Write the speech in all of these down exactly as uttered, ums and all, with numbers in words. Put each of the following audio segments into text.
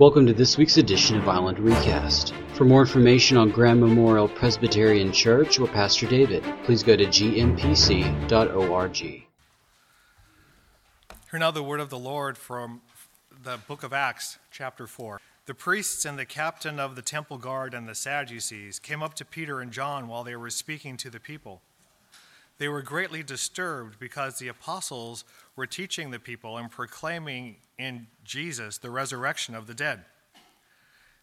Welcome to this week's edition of Island Recast. For more information on Grand Memorial Presbyterian Church or Pastor David, please go to g m p c dot org. Hear now the word of the Lord from the Book of Acts, chapter four. The priests and the captain of the temple guard and the Sadducees came up to Peter and John while they were speaking to the people. They were greatly disturbed because the apostles were teaching the people and proclaiming in Jesus the resurrection of the dead.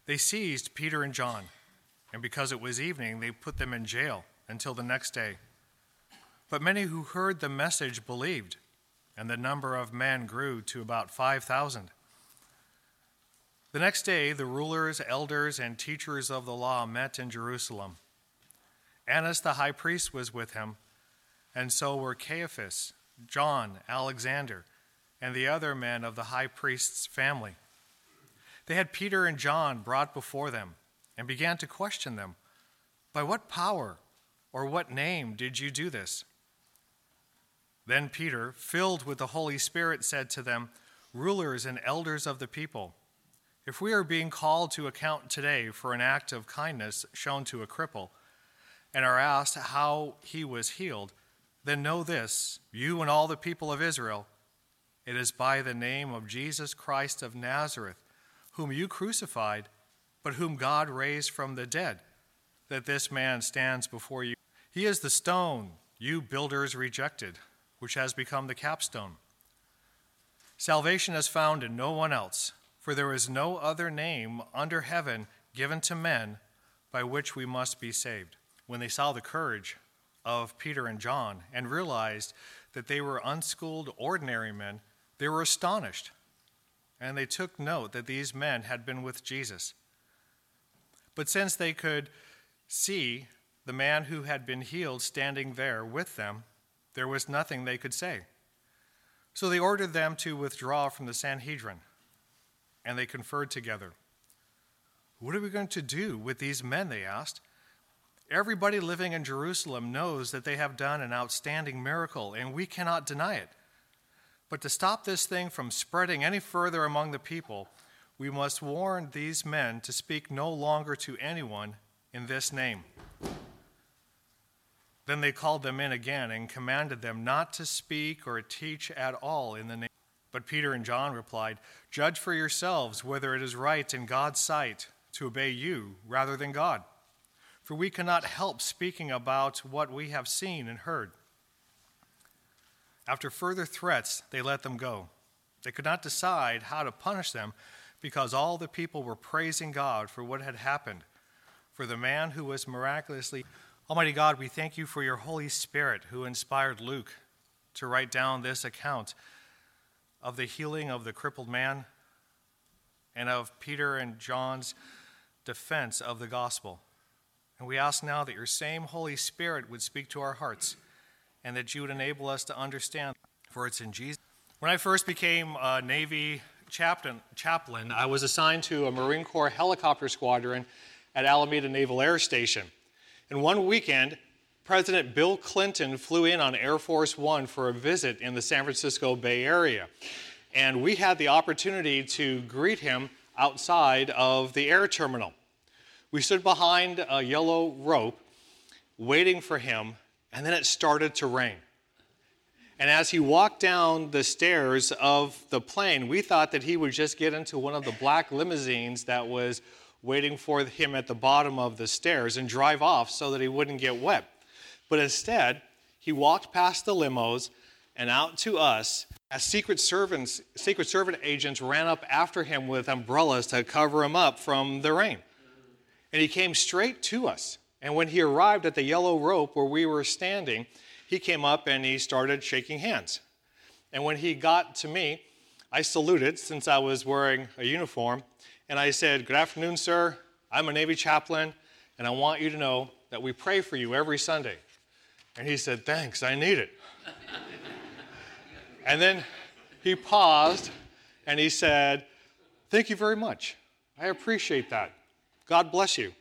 They seized Peter and John, and because it was evening, they put them in jail until the next day. But many who heard the message believed, and the number of men grew to about five thousand. The next day, the rulers, elders, and teachers of the law met in Jerusalem. Annas the high priest was with him, and so were Caiaphas, John, Alexander, and the other men of the high priest's family. They had Peter and John brought before them and began to question them, "By what power or what name did you do this?" Then Peter, filled with the Holy Spirit, said to them, "Rulers and elders of the people, if we are being called to account today for an act of kindness shown to a cripple and are asked how he was healed, then know this, you and all the people of Israel, it is by the name of Jesus Christ of Nazareth, whom you crucified, but whom God raised from the dead, that this man stands before you. He is the stone you builders rejected, which has become the capstone. Salvation is found in no one else, for there is no other name under heaven given to men by which we must be saved." When they saw the courage of Peter and John and realized that they were unschooled, ordinary men, they were astonished, and they took note that these men had been with Jesus. But since they could see the man who had been healed standing there with them, there was nothing they could say. So they ordered them to withdraw from the Sanhedrin, and they conferred together. "What are we going to do with these men?" they asked. "Everybody living in Jerusalem knows that they have done an outstanding miracle, and we cannot deny it. But to stop this thing from spreading any further among the people, we must warn these men to speak no longer to anyone in this name." Then they called them in again and commanded them not to speak or teach at all in the name. But Peter and John replied, "Judge for yourselves whether it is right in God's sight to obey you rather than God. For we cannot help speaking about what we have seen and heard." After further threats, they let them go. They could not decide how to punish them because all the people were praising God for what had happened, for the man who was miraculously. Almighty God, we thank you for your Holy Spirit who inspired Luke to write down this account of the healing of the crippled man and of Peter and John's defense of the gospel. And we ask now that your same Holy Spirit would speak to our hearts and that you would enable us to understand, for it's in Jesus. When I first became a Navy chaplain, chaplain, I was assigned to a Marine Corps helicopter squadron at Alameda Naval Air Station. And one weekend, President Bill Clinton flew in on Air Force One for a visit in the San Francisco Bay Area. And we had the opportunity to greet him outside of the air terminal. We stood behind a yellow rope waiting for him, and then it started to rain. And as he walked down the stairs of the plane, we thought that he would just get into one of the black limousines that was waiting for him at the bottom of the stairs and drive off so that he wouldn't get wet. But instead, he walked past the limos and out to us as Secret Servants, Secret Servant agents ran up after him with umbrellas to cover him up from the rain. And he came straight to us. And when he arrived at the yellow rope where we were standing, he came up and he started shaking hands. And when he got to me, I saluted since I was wearing a uniform. And I said, "Good afternoon, sir. I'm a Navy chaplain, and I want you to know that we pray for you every Sunday." And he said, "Thanks, I need it." And then he paused and he said, "Thank you very much. I appreciate that. God bless you."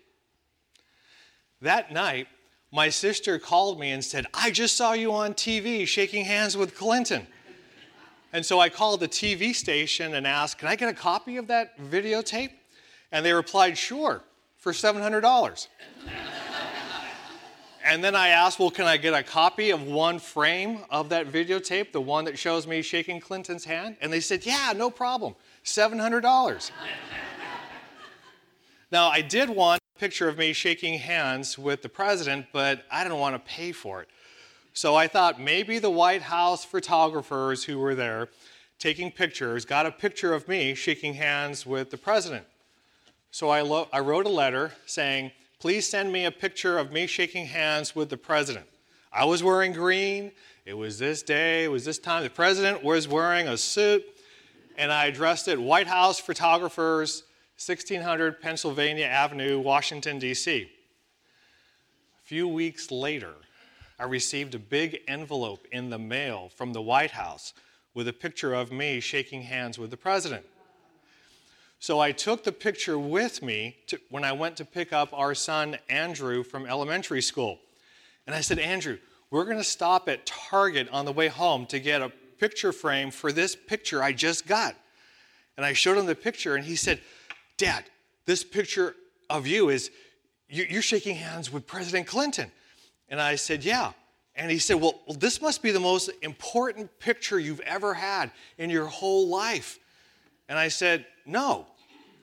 That night, my sister called me and said, "I just saw you on T V shaking hands with Clinton." And so I called the T V station and asked, can I get a copy of that videotape? And they replied, sure, for seven hundred dollars. And then I asked, well, can I get a copy of one frame of that videotape, the one that shows me shaking Clinton's hand? And they said, yeah, no problem, seven hundred dollars. Now, I did want a picture of me shaking hands with the president, but I didn't want to pay for it. So I thought maybe the White House photographers who were there taking pictures got a picture of me shaking hands with the president. So I, lo- I wrote a letter saying, please send me a picture of me shaking hands with the president. I was wearing green. It was this day. It was this time. The president was wearing a suit. And I addressed it, White House photographers, sixteen hundred Pennsylvania Avenue, Washington, D C. A few weeks later, I received a big envelope in the mail from the White House with a picture of me shaking hands with the president. So I took the picture with me to, when I went to pick up our son, Andrew, from elementary school. And I said, Andrew, we're going to stop at Target on the way home to get a picture frame for this picture I just got. And I showed him the picture, and he said, Dad, this picture of you is, you're shaking hands with President Clinton. And I said, yeah. And he said, well, this must be the most important picture you've ever had in your whole life. And I said, no,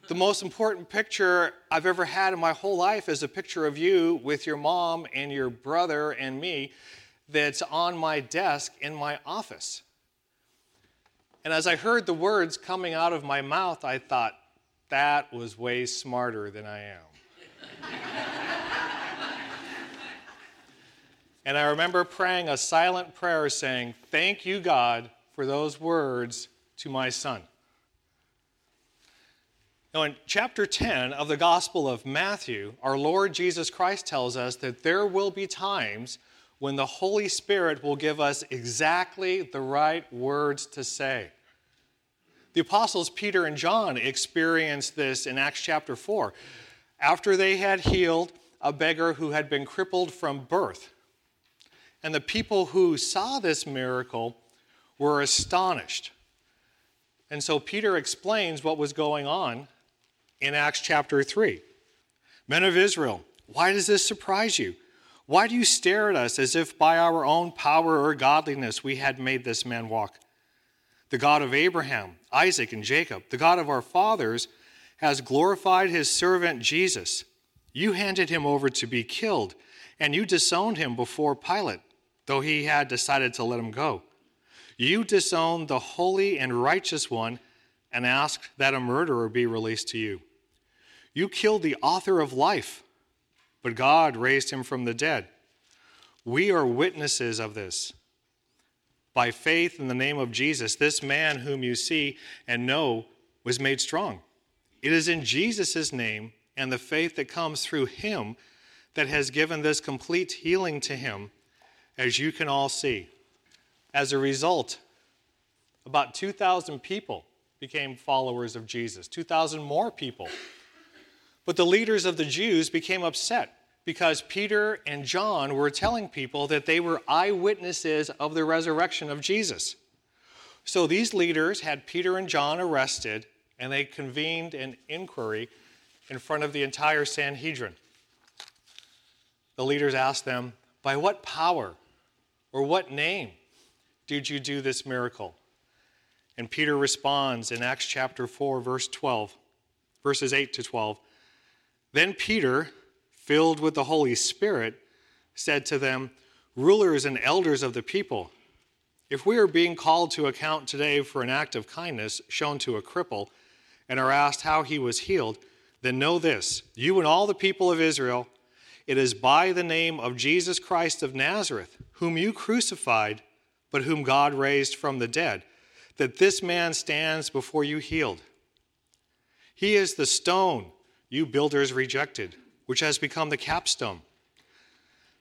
the most important picture I've ever had in my whole life is a picture of you with your mom and your brother and me that's on my desk in my office. And as I heard the words coming out of my mouth, I thought, that was way smarter than I am. And I remember praying a silent prayer saying, thank you, God, for those words to my son. Now, in chapter ten of the Gospel of Matthew, our Lord Jesus Christ tells us that there will be times when the Holy Spirit will give us exactly the right words to say. The apostles Peter and John experienced this in Acts chapter four, after they had healed a beggar who had been crippled from birth. And the people who saw this miracle were astonished. And so Peter explains what was going on in Acts chapter three. Men of Israel, why does this surprise you? Why do you stare at us as if by our own power or godliness we had made this man walk? The God of Abraham, Isaac, and Jacob, the God of our fathers, has glorified his servant Jesus. You handed him over to be killed, and you disowned him before Pilate, though he had decided to let him go. You disowned the holy and righteous one and asked that a murderer be released to you. You killed the author of life, but God raised him from the dead. We are witnesses of this. By faith in the name of Jesus, this man whom you see and know was made strong. It is in Jesus' name and the faith that comes through him that has given this complete healing to him, as you can all see. As a result, about two thousand people became followers of Jesus, two thousand more people. But the leaders of the Jews became upset because Peter and John were telling people that they were eyewitnesses of the resurrection of Jesus. So these leaders had Peter and John arrested, and they convened an inquiry in front of the entire Sanhedrin. The leaders asked them, by what power or what name did you do this miracle? And Peter responds in Acts chapter four, verse twelve, verses eight to twelve. Then Peter, filled with the Holy Spirit, said to them, rulers and elders of the people, if we are being called to account today for an act of kindness shown to a cripple and are asked how he was healed, then know this, you and all the people of Israel, it is by the name of Jesus Christ of Nazareth, whom you crucified, but whom God raised from the dead, that this man stands before you healed. He is the stone you builders rejected, which has become the capstone.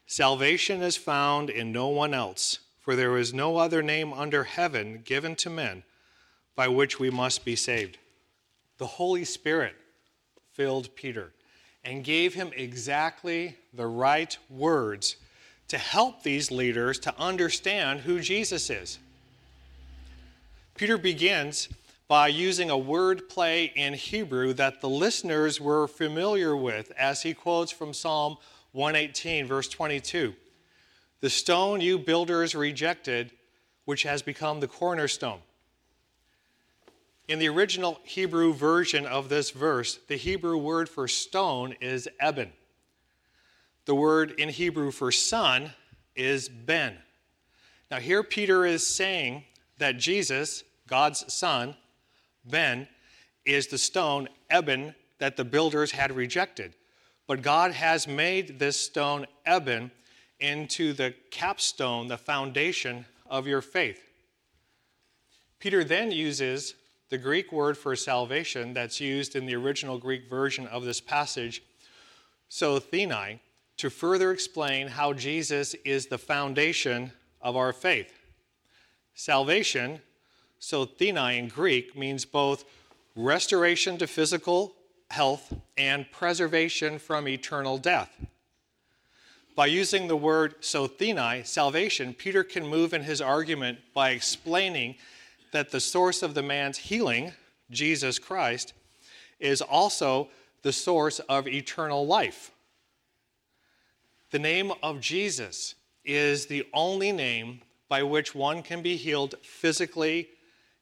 Salvation is found in no one else, for there is no other name under heaven given to men by which we must be saved. The Holy Spirit filled Peter and gave him exactly the right words to help these leaders to understand who Jesus is. Peter begins by using a word play in Hebrew that the listeners were familiar with as he quotes from Psalm one eighteen, verse twenty-two. The stone you builders rejected, which has become the cornerstone. In the original Hebrew version of this verse, the Hebrew word for stone is eben. The word in Hebrew for son is ben. Now here Peter is saying that Jesus, God's son, ben, is the stone, eben, that the builders had rejected. But God has made this stone, eben, into the capstone, the foundation of your faith. Peter then uses the Greek word for salvation that's used in the original Greek version of this passage, sotheni, to further explain how Jesus is the foundation of our faith. Salvation, sotheni in Greek, means both restoration to physical health and preservation from eternal death. By using the word sotheni, salvation, Peter can move in his argument by explaining that the source of the man's healing, Jesus Christ, is also the source of eternal life. The name of Jesus is the only name by which one can be healed physically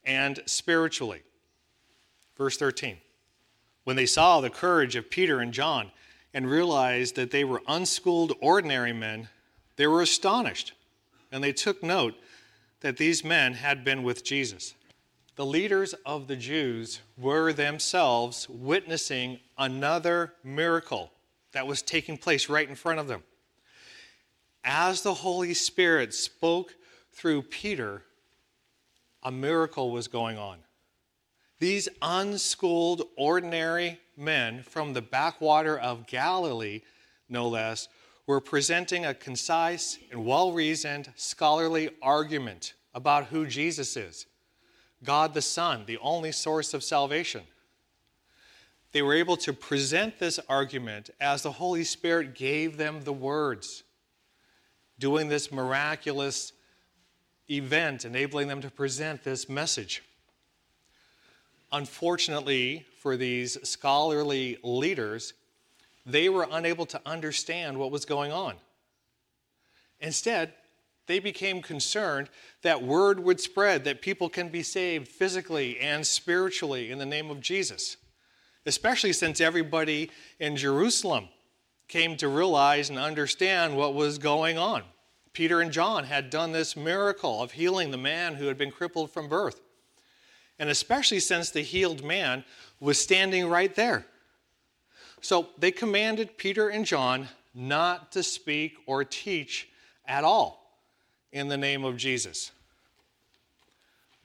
and spiritually. Verse thirteen, when they saw the courage of Peter and John and realized that they were unschooled ordinary men, they were astonished, and they took note that these men had been with Jesus. The leaders of the Jews were themselves witnessing another miracle that was taking place right in front of them. As the Holy Spirit spoke through Peter, a miracle was going on. These unschooled, ordinary men from the backwater of Galilee, no less, were presenting a concise and well-reasoned scholarly argument about who Jesus is, God the Son, the only source of salvation. They were able to present this argument as the Holy Spirit gave them the words, doing this miraculous event, enabling them to present this message. Unfortunately for these scholarly leaders, they were unable to understand what was going on. Instead, they became concerned that word would spread, that people can be saved physically and spiritually in the name of Jesus, especially since everybody in Jerusalem came to realize and understand what was going on. Peter and John had done this miracle of healing the man who had been crippled from birth, and especially since the healed man was standing right there. So they commanded Peter and John not to speak or teach at all in the name of Jesus.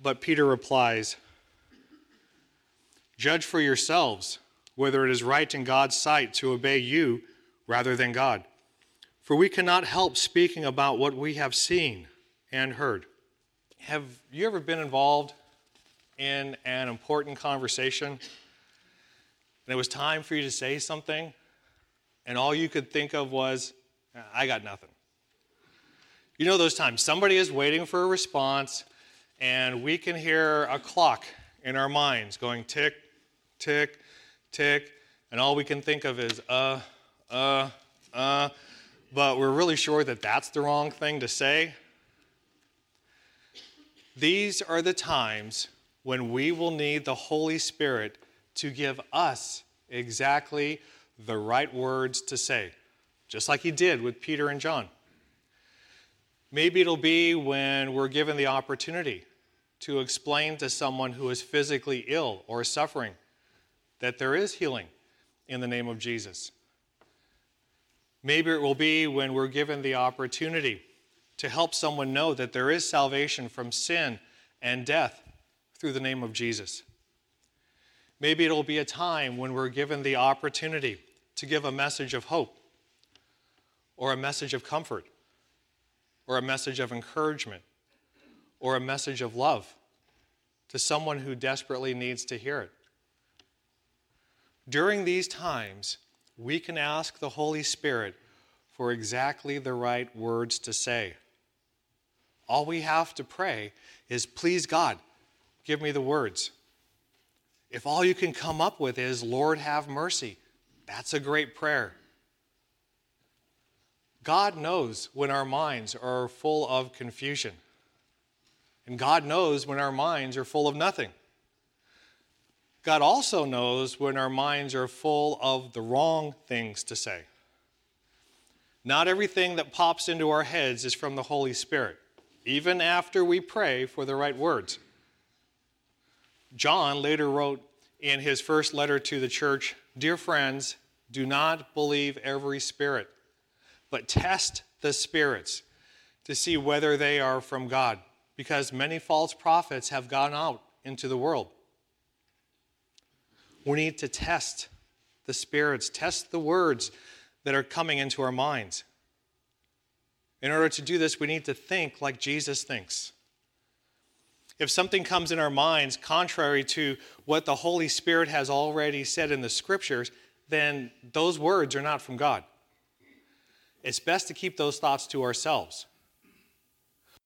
But Peter replies, judge for yourselves whether it is right in God's sight to obey you rather than God. For we cannot help speaking about what we have seen and heard. Have you ever been involved in an important conversation, and it was time for you to say something, and all you could think of was, I got nothing? You know those times. Somebody is waiting for a response, and we can hear a clock in our minds going tick, tick, tick, and all we can think of is, uh, uh, uh, but we're really sure that that's the wrong thing to say. These are the times when we will need the Holy Spirit to give us exactly the right words to say, just like he did with Peter and John. Maybe it'll be when we're given the opportunity to explain to someone who is physically ill or suffering that there is healing in the name of Jesus. Maybe it will be when we're given the opportunity to help someone know that there is salvation from sin and death through the name of Jesus. Maybe it'll be a time when we're given the opportunity to give a message of hope, or a message of comfort, or a message of encouragement, or a message of love to someone who desperately needs to hear it. During these times, we can ask the Holy Spirit for exactly the right words to say. All we have to pray is, please God, give me the words. If all you can come up with is, Lord, have mercy, that's a great prayer. God knows when our minds are full of confusion. And God knows when our minds are full of nothing. God also knows when our minds are full of the wrong things to say. Not everything that pops into our heads is from the Holy Spirit, even after we pray for the right words. John later wrote in his first letter to the church, "Dear friends, do not believe every spirit, but test the spirits to see whether they are from God, because many false prophets have gone out into the world." We need to test the spirits, test the words that are coming into our minds. In order to do this, we need to think like Jesus thinks. If something comes in our minds contrary to what the Holy Spirit has already said in the Scriptures, then those words are not from God. It's best to keep those thoughts to ourselves.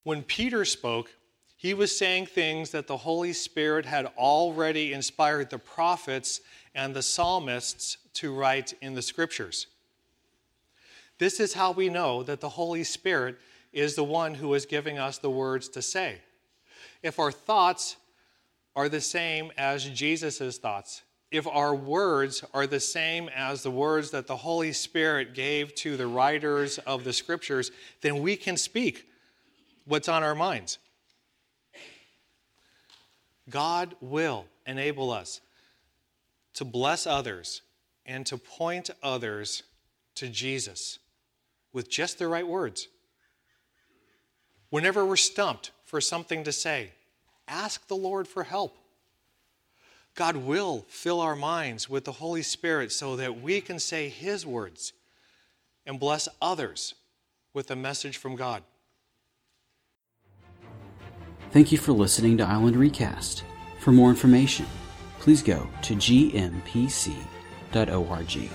When Peter spoke, he was saying things that the Holy Spirit had already inspired the prophets and the psalmists to write in the Scriptures. This is how we know that the Holy Spirit is the one who is giving us the words to say. If our thoughts are the same as Jesus' thoughts, if our words are the same as the words that the Holy Spirit gave to the writers of the Scriptures, then we can speak what's on our minds. God will enable us to bless others and to point others to Jesus with just the right words. Whenever we're stumped for something to say, ask the Lord for help. God will fill our minds with the Holy Spirit so that we can say His words and bless others with a message from God. Thank you for listening to Island Recast. For more information, please go to g m p c dot org.